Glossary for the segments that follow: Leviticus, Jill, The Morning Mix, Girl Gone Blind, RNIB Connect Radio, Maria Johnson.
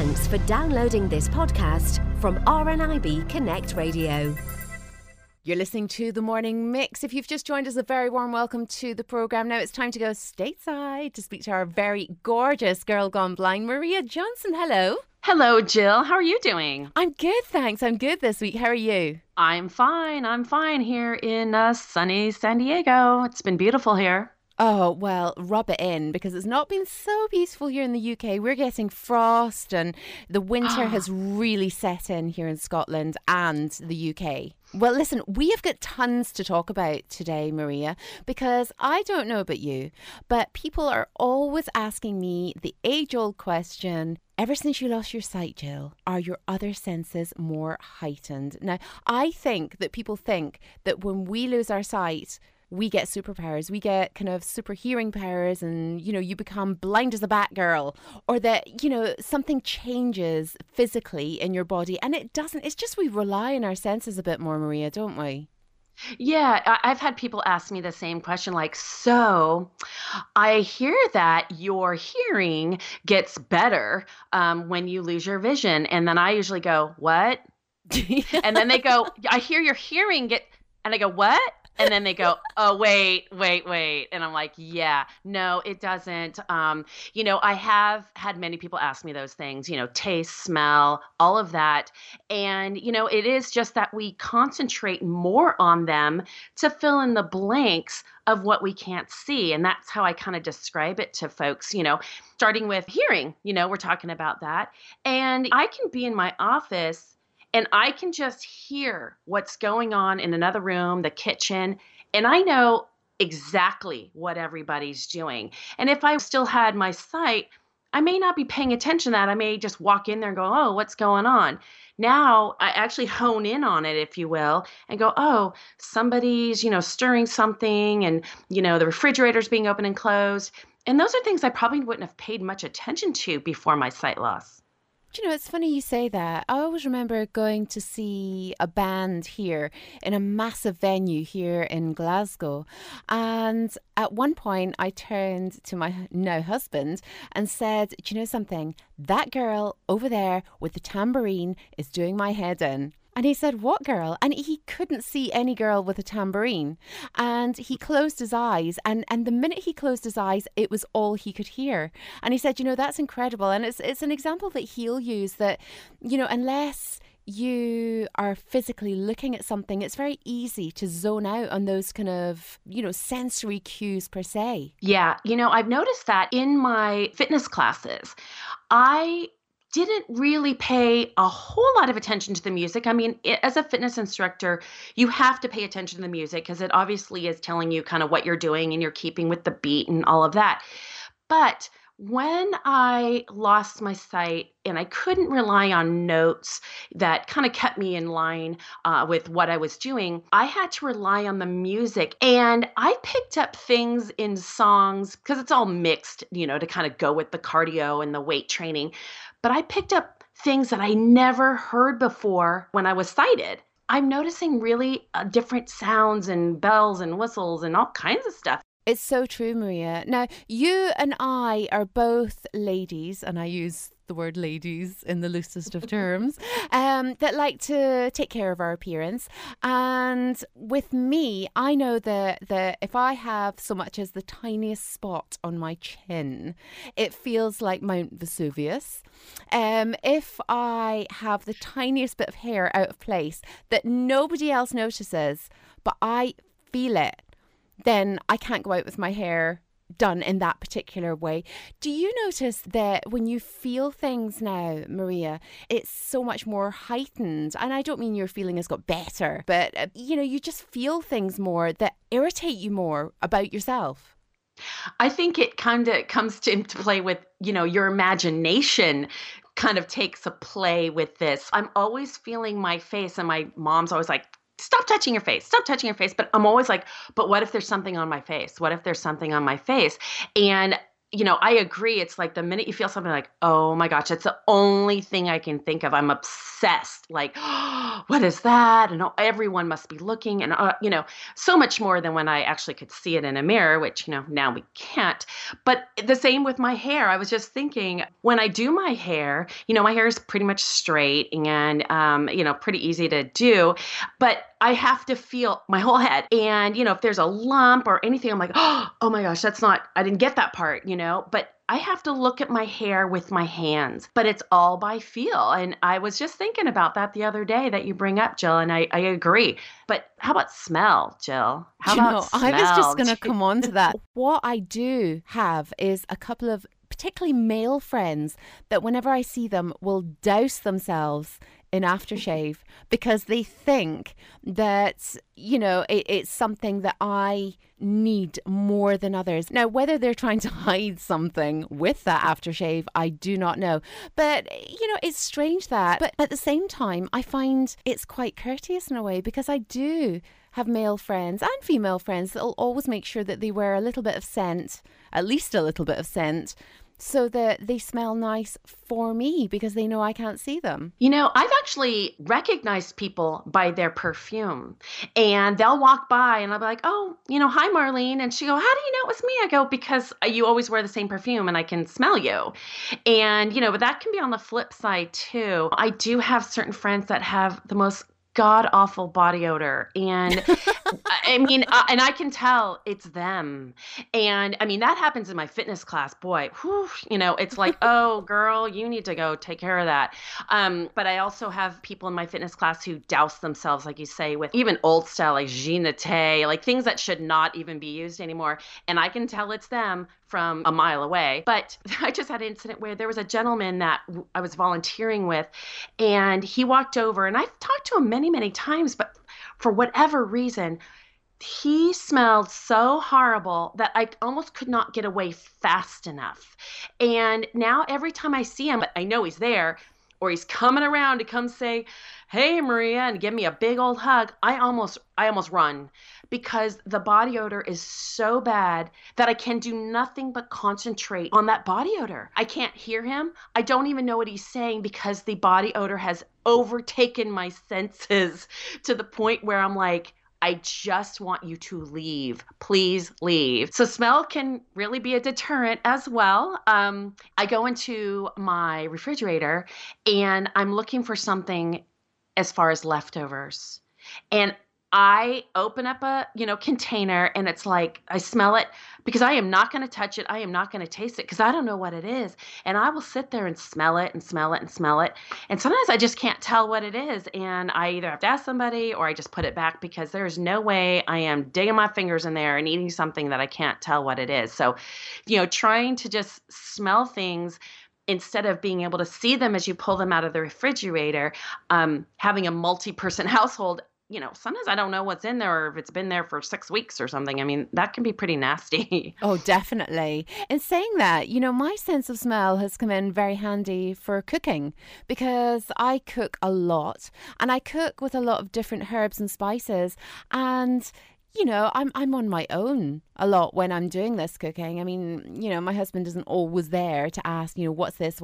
Thanks for downloading this podcast from RNIB Connect Radio. You're listening to The Morning Mix. If you've just joined us, a very warm welcome to the programme. Now it's time to go stateside to speak to our very gorgeous Girl Gone Blind, Maria Johnson. Hello. Hello, Jill. How are you doing? I'm good, thanks. I'm good this week. How are you? I'm fine. I'm fine here in sunny San Diego. It's been beautiful here. Oh, well, rub it in, because it's not been so peaceful here in the UK. We're getting frost and the winter has really set in here in Scotland and the UK. Well, listen, we have got tons to talk about today, Maria, because I don't know about you, but people are always asking me the age-old question, ever since you lost your sight, Jill, are your other senses more heightened? Now, I think that people think that when we lose our sight, we get superpowers, we get kind of super hearing powers, and, you know, you become blind as a bat girl, or that, you know, something changes physically in your body. And it doesn't. It's just we rely on our senses a bit more, Maria, don't we? Yeah, I've had people ask me the same question, like, so I hear that your hearing gets better when you lose your vision. And then I usually go, what? And then they go, I hear your hearing get, and I go, what? And then they go, oh, wait. And I'm like, yeah, no, it doesn't. You know, I have had many people ask me those things, you know, taste, smell, all of that. And, you know, it is just that we concentrate more on them to fill in the blanks of what we can't see. And that's how I kind of describe it to folks, you know, starting with hearing, you know, we're talking about that. And I can be in my office and I can just hear what's going on in another room, the kitchen, and I know exactly what everybody's doing. And if I still had my sight, I may not be paying attention to that. I may just walk in there and go, oh, what's going on? Now I actually hone in on it, if you will, and go, oh, somebody's, you know, stirring something and, you know, the refrigerator's being open and closed. And those are things I probably wouldn't have paid much attention to before my sight loss. Do you know, it's funny you say that. I always remember going to see a band here in a massive venue here in Glasgow. And at one point I turned to my now husband and said, do you know something? That girl over there with the tambourine is doing my head in. And he said, what girl? And he couldn't see any girl with a tambourine. And he closed his eyes. And the minute he closed his eyes, it was all he could hear. And he said, you know, that's incredible. And it's an example that he'll use that, you know, unless you are physically looking at something, it's very easy to zone out on those kind of, you know, sensory cues per se. Yeah. You know, I've noticed that in my fitness classes, I didn't really pay a whole lot of attention to the music. I mean, as a fitness instructor, you have to pay attention to the music because it obviously is telling you kind of what you're doing and you're keeping with the beat and all of that. But when I lost my sight and I couldn't rely on notes that kind of kept me in line with what I was doing, I had to rely on the music. And I picked up things in songs because it's all mixed, you know, to kind of go with the cardio and the weight training. But I picked up things that I never heard before when I was sighted. I'm noticing really different sounds and bells and whistles and all kinds of stuff. It's so true, Maria. Now, you and I are both ladies, and I use the word ladies in the loosest of terms, that like to take care of our appearance. And with me, I know that if I have so much as the tiniest spot on my chin, it feels like Mount Vesuvius. If I have the tiniest bit of hair out of place that nobody else notices, but I feel it, then I can't go out with my hair done in that particular way. Do you notice that when you feel things now, Maria, it's so much more heightened? And I don't mean your feeling has got better, but, you know, you just feel things more that irritate you more about yourself. I think it kind of comes into play with, you know, your imagination kind of takes a play with this. I'm always feeling my face, and my mom's always like, stop touching your face, stop touching your face. But I'm always like, but what if there's something on my face? What if there's something on my face? And, you know, I agree. It's like the minute you feel something like, oh my gosh, that's the only thing I can think of. I'm obsessed. Like, what is that? And everyone must be looking, and, so much more than when I actually could see it in a mirror, which, now we can't. But the same with my hair. I was just thinking, when I do my hair, my hair is pretty much straight and, pretty easy to do, but I have to feel my whole head. And, if there's a lump or anything, I'm like, oh my gosh, I didn't get that part, but I have to look at my hair with my hands, but it's all by feel. And I was just thinking about that the other day that you bring up, Jill, and I agree. But how about smell, Jill? How about smell? I was just going to come on to that. What I do have is a couple of particularly male friends that whenever I see them will douse themselves in aftershave because they think that, it's something that I need more than others. Now, whether they're trying to hide something with that aftershave, I do not know. But, it's strange that. But at the same time, I find it's quite courteous in a way because I do have male friends and female friends that will always make sure that they wear a little bit of scent, at least a little bit of scent, so that they smell nice for me because they know I can't see them. I've actually recognized people by their perfume, and they'll walk by and I'll be like, oh, hi, Marlene. And she go, how do you know it was me? I go, because you always wear the same perfume and I can smell you. And, but that can be on the flip side too. I do have certain friends that have the most god-awful body odor. And and I can tell it's them. And that happens in my fitness class, boy, whew, it's like, oh girl, you need to go take care of that. But I also have people in my fitness class who douse themselves, like you say, with even old style, like Jeanette, like things that should not even be used anymore. And I can tell it's them from a mile away. But I just had an incident where there was a gentleman that I was volunteering with, and he walked over, and I've talked to him many times, but for whatever reason, he smelled so horrible that I almost could not get away fast enough. And now every time I see him, I know he's there, or he's coming around to come say, hey, Maria, and give me a big old hug. I almost run because the body odor is so bad that I can do nothing but concentrate on that body odor. I can't hear him. I don't even know what he's saying because the body odor has overtaken my senses to the point where I'm like, I just want you to leave. Please leave. So smell can really be a deterrent as well. I go into my refrigerator and I'm looking for something as far as leftovers. And I open up a, container, and it's like, I smell it because I am not going to touch it. I am not going to taste it because I don't know what it is. And I will sit there and smell it and smell it and smell it. And sometimes I just can't tell what it is. And I either have to ask somebody or I just put it back because there's no way I am digging my fingers in there and eating something that I can't tell what it is. So, trying to just smell things instead of being able to see them as you pull them out of the refrigerator, having a multi-person household, sometimes I don't know what's in there or if it's been there for 6 weeks or something. That can be pretty nasty. Oh, definitely. And saying that, my sense of smell has come in very handy for cooking because I cook a lot, and I cook with a lot of different herbs and spices, and I'm on my own a lot when I'm doing this cooking. My husband isn't always there to ask, what's this?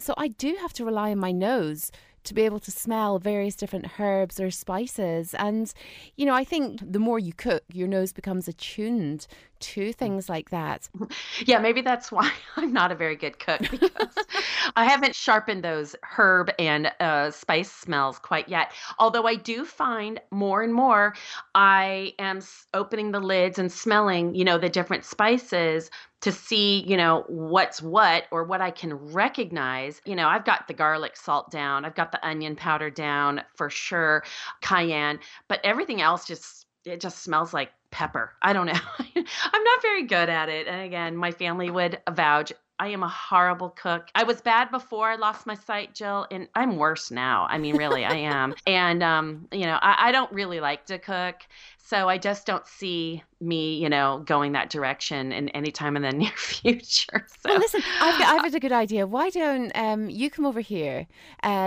So I do have to rely on my nose to be able to smell various different herbs or spices. And, I think the more you cook, your nose becomes attuned to things like that. Yeah, maybe that's why I'm not a very good cook, because I haven't sharpened those herb and spice smells quite yet. Although I do find more and more, I am opening the lids and smelling, the different spices to see, what's what or what I can recognize. I've got the garlic salt down. I've got the onion powder down for sure, cayenne, but everything else it just smells like pepper. I don't know. I'm not very good at it. And again, my family would vouch, I am a horrible cook. I was bad before I lost my sight, Jill, and I'm worse now. Really, I am. And, I don't really like to cook. So I just don't see me, going that direction in any time in the near future. So. Well, listen, I've had a good idea. Why don't you come over here,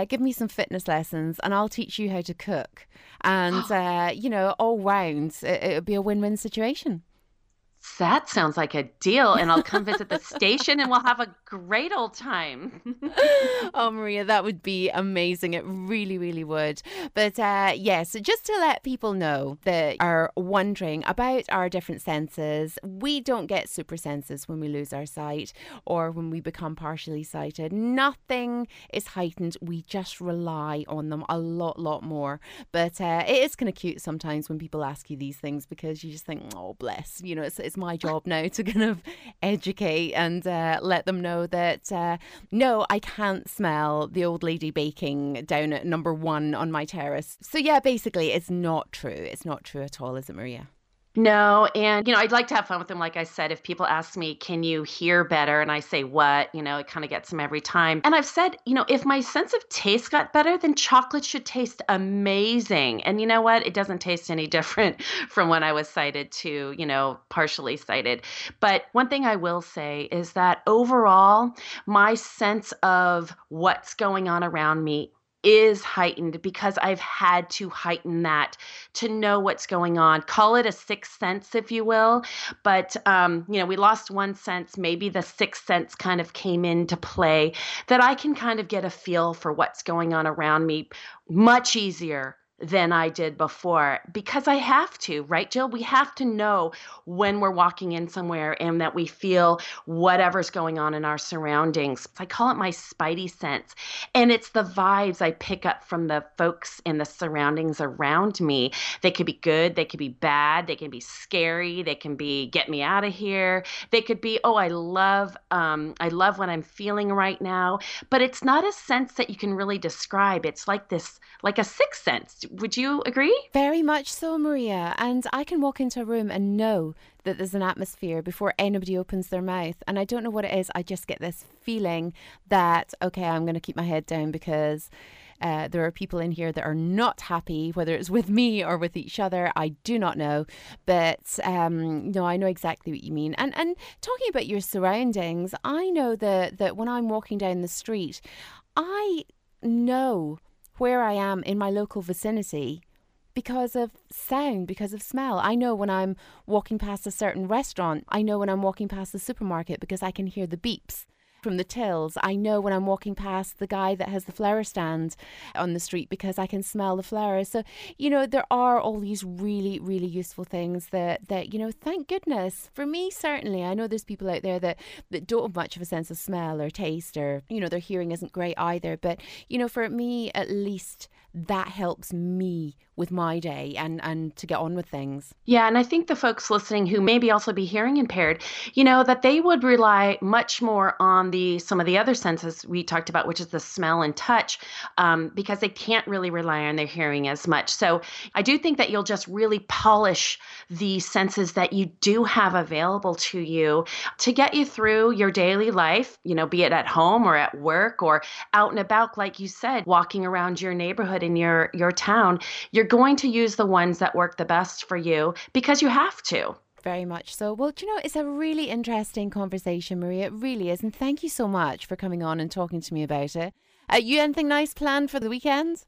give me some fitness lessons, and I'll teach you how to cook. And, all round, it would be a win-win situation. That sounds like a deal. And I'll come visit the station and we'll have a great old time. Oh, Maria, that would be amazing. It really, really would. But so just to let people know that are wondering about our different senses, we don't get super senses when we lose our sight or when we become partially sighted. Nothing is heightened. We just rely on them a lot more. But it is kind of cute sometimes when people ask you these things, because you just think, oh, bless. You know, it's my job now to kind of educate and let them know that no, I can't smell the old lady baking down at number 1 on my terrace. So yeah, basically it's not true. It's not true at all, is it, Maria? No. And, you know, I'd like to have fun with them. Like I said, if people ask me, can you hear better? And I say, what? You know, it kind of gets them every time. And I've said, you know, if my sense of taste got better, then chocolate should taste amazing. And you know what? It doesn't taste any different from when I was sighted to, you know, partially sighted. But one thing I will say is that overall, my sense of what's going on around me is heightened, because I've had to heighten that to know what's going on. Call it a sixth sense, if you will. But, you know, we lost one sense. Maybe the sixth sense kind of came into play, that I can kind of get a feel for what's going on around me much easier than I did before, because I have to, right, Jill? We have to know when we're walking in somewhere and that we feel whatever's going on in our surroundings. I call it my spidey sense, and it's the vibes I pick up from the folks in the surroundings around me. They could be good, they could be bad, they can be scary, they can be get me out of here, they could be, oh, I love what I'm feeling right now. But it's not a sense that you can really describe. It's like this, like a sixth sense. Would you agree? Very much so, Maria. And I can walk into a room and know that there's an atmosphere before anybody opens their mouth. And I don't know what it is. I just get this feeling that, okay, I'm going to keep my head down, because there are people in here that are not happy, whether it's with me or with each other. I do not know. But no, I know exactly what you mean. And talking about your surroundings, I know that when I'm walking down the street, I know where I am in my local vicinity because of sound, because of smell. I know when I'm walking past a certain restaurant. I know when I'm walking past the supermarket because I can hear the beeps from the tills. I know when I'm walking past the guy that has the flower stand on the street because I can smell the flowers. So, you know, there are all these really, really useful things that you know, thank goodness for me, certainly. I know there's people out there that don't have much of a sense of smell or taste, or, you know, their hearing isn't great either. But, you know, for me, at least that helps me with my day and to get on with things. Yeah, and I think the folks listening who maybe also be hearing impaired, you know, that they would rely much more on some of the other senses we talked about, which is the smell and touch, because they can't really rely on their hearing as much. So I do think that you'll just really polish the senses that you do have available to you to get you through your daily life, you know, be it at home or at work or out and about, like you said, walking around your neighborhood in your town. You're going to use the ones that work the best for you because you have to. Very much so. Well, do you know, it's a really interesting conversation, Maria. It really is. And thank you so much for coming on and talking to me about it. You anything nice planned for the weekend?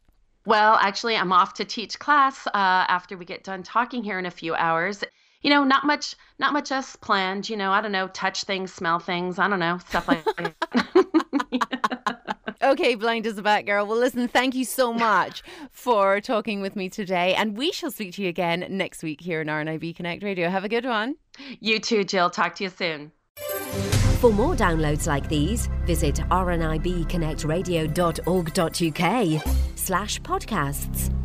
Well, actually, I'm off to teach class after we get done talking here in a few hours. You know, not much else planned. You know, I don't know, touch things, smell things. I don't know, stuff like that. Okay, blind as a bat girl. Well, listen, thank you so much for talking with me today. And we shall speak to you again next week here on RNIB Connect Radio. Have a good one. You too, Jill. Talk to you soon. For more downloads like these, visit rnibconnectradio.org.uk/podcasts.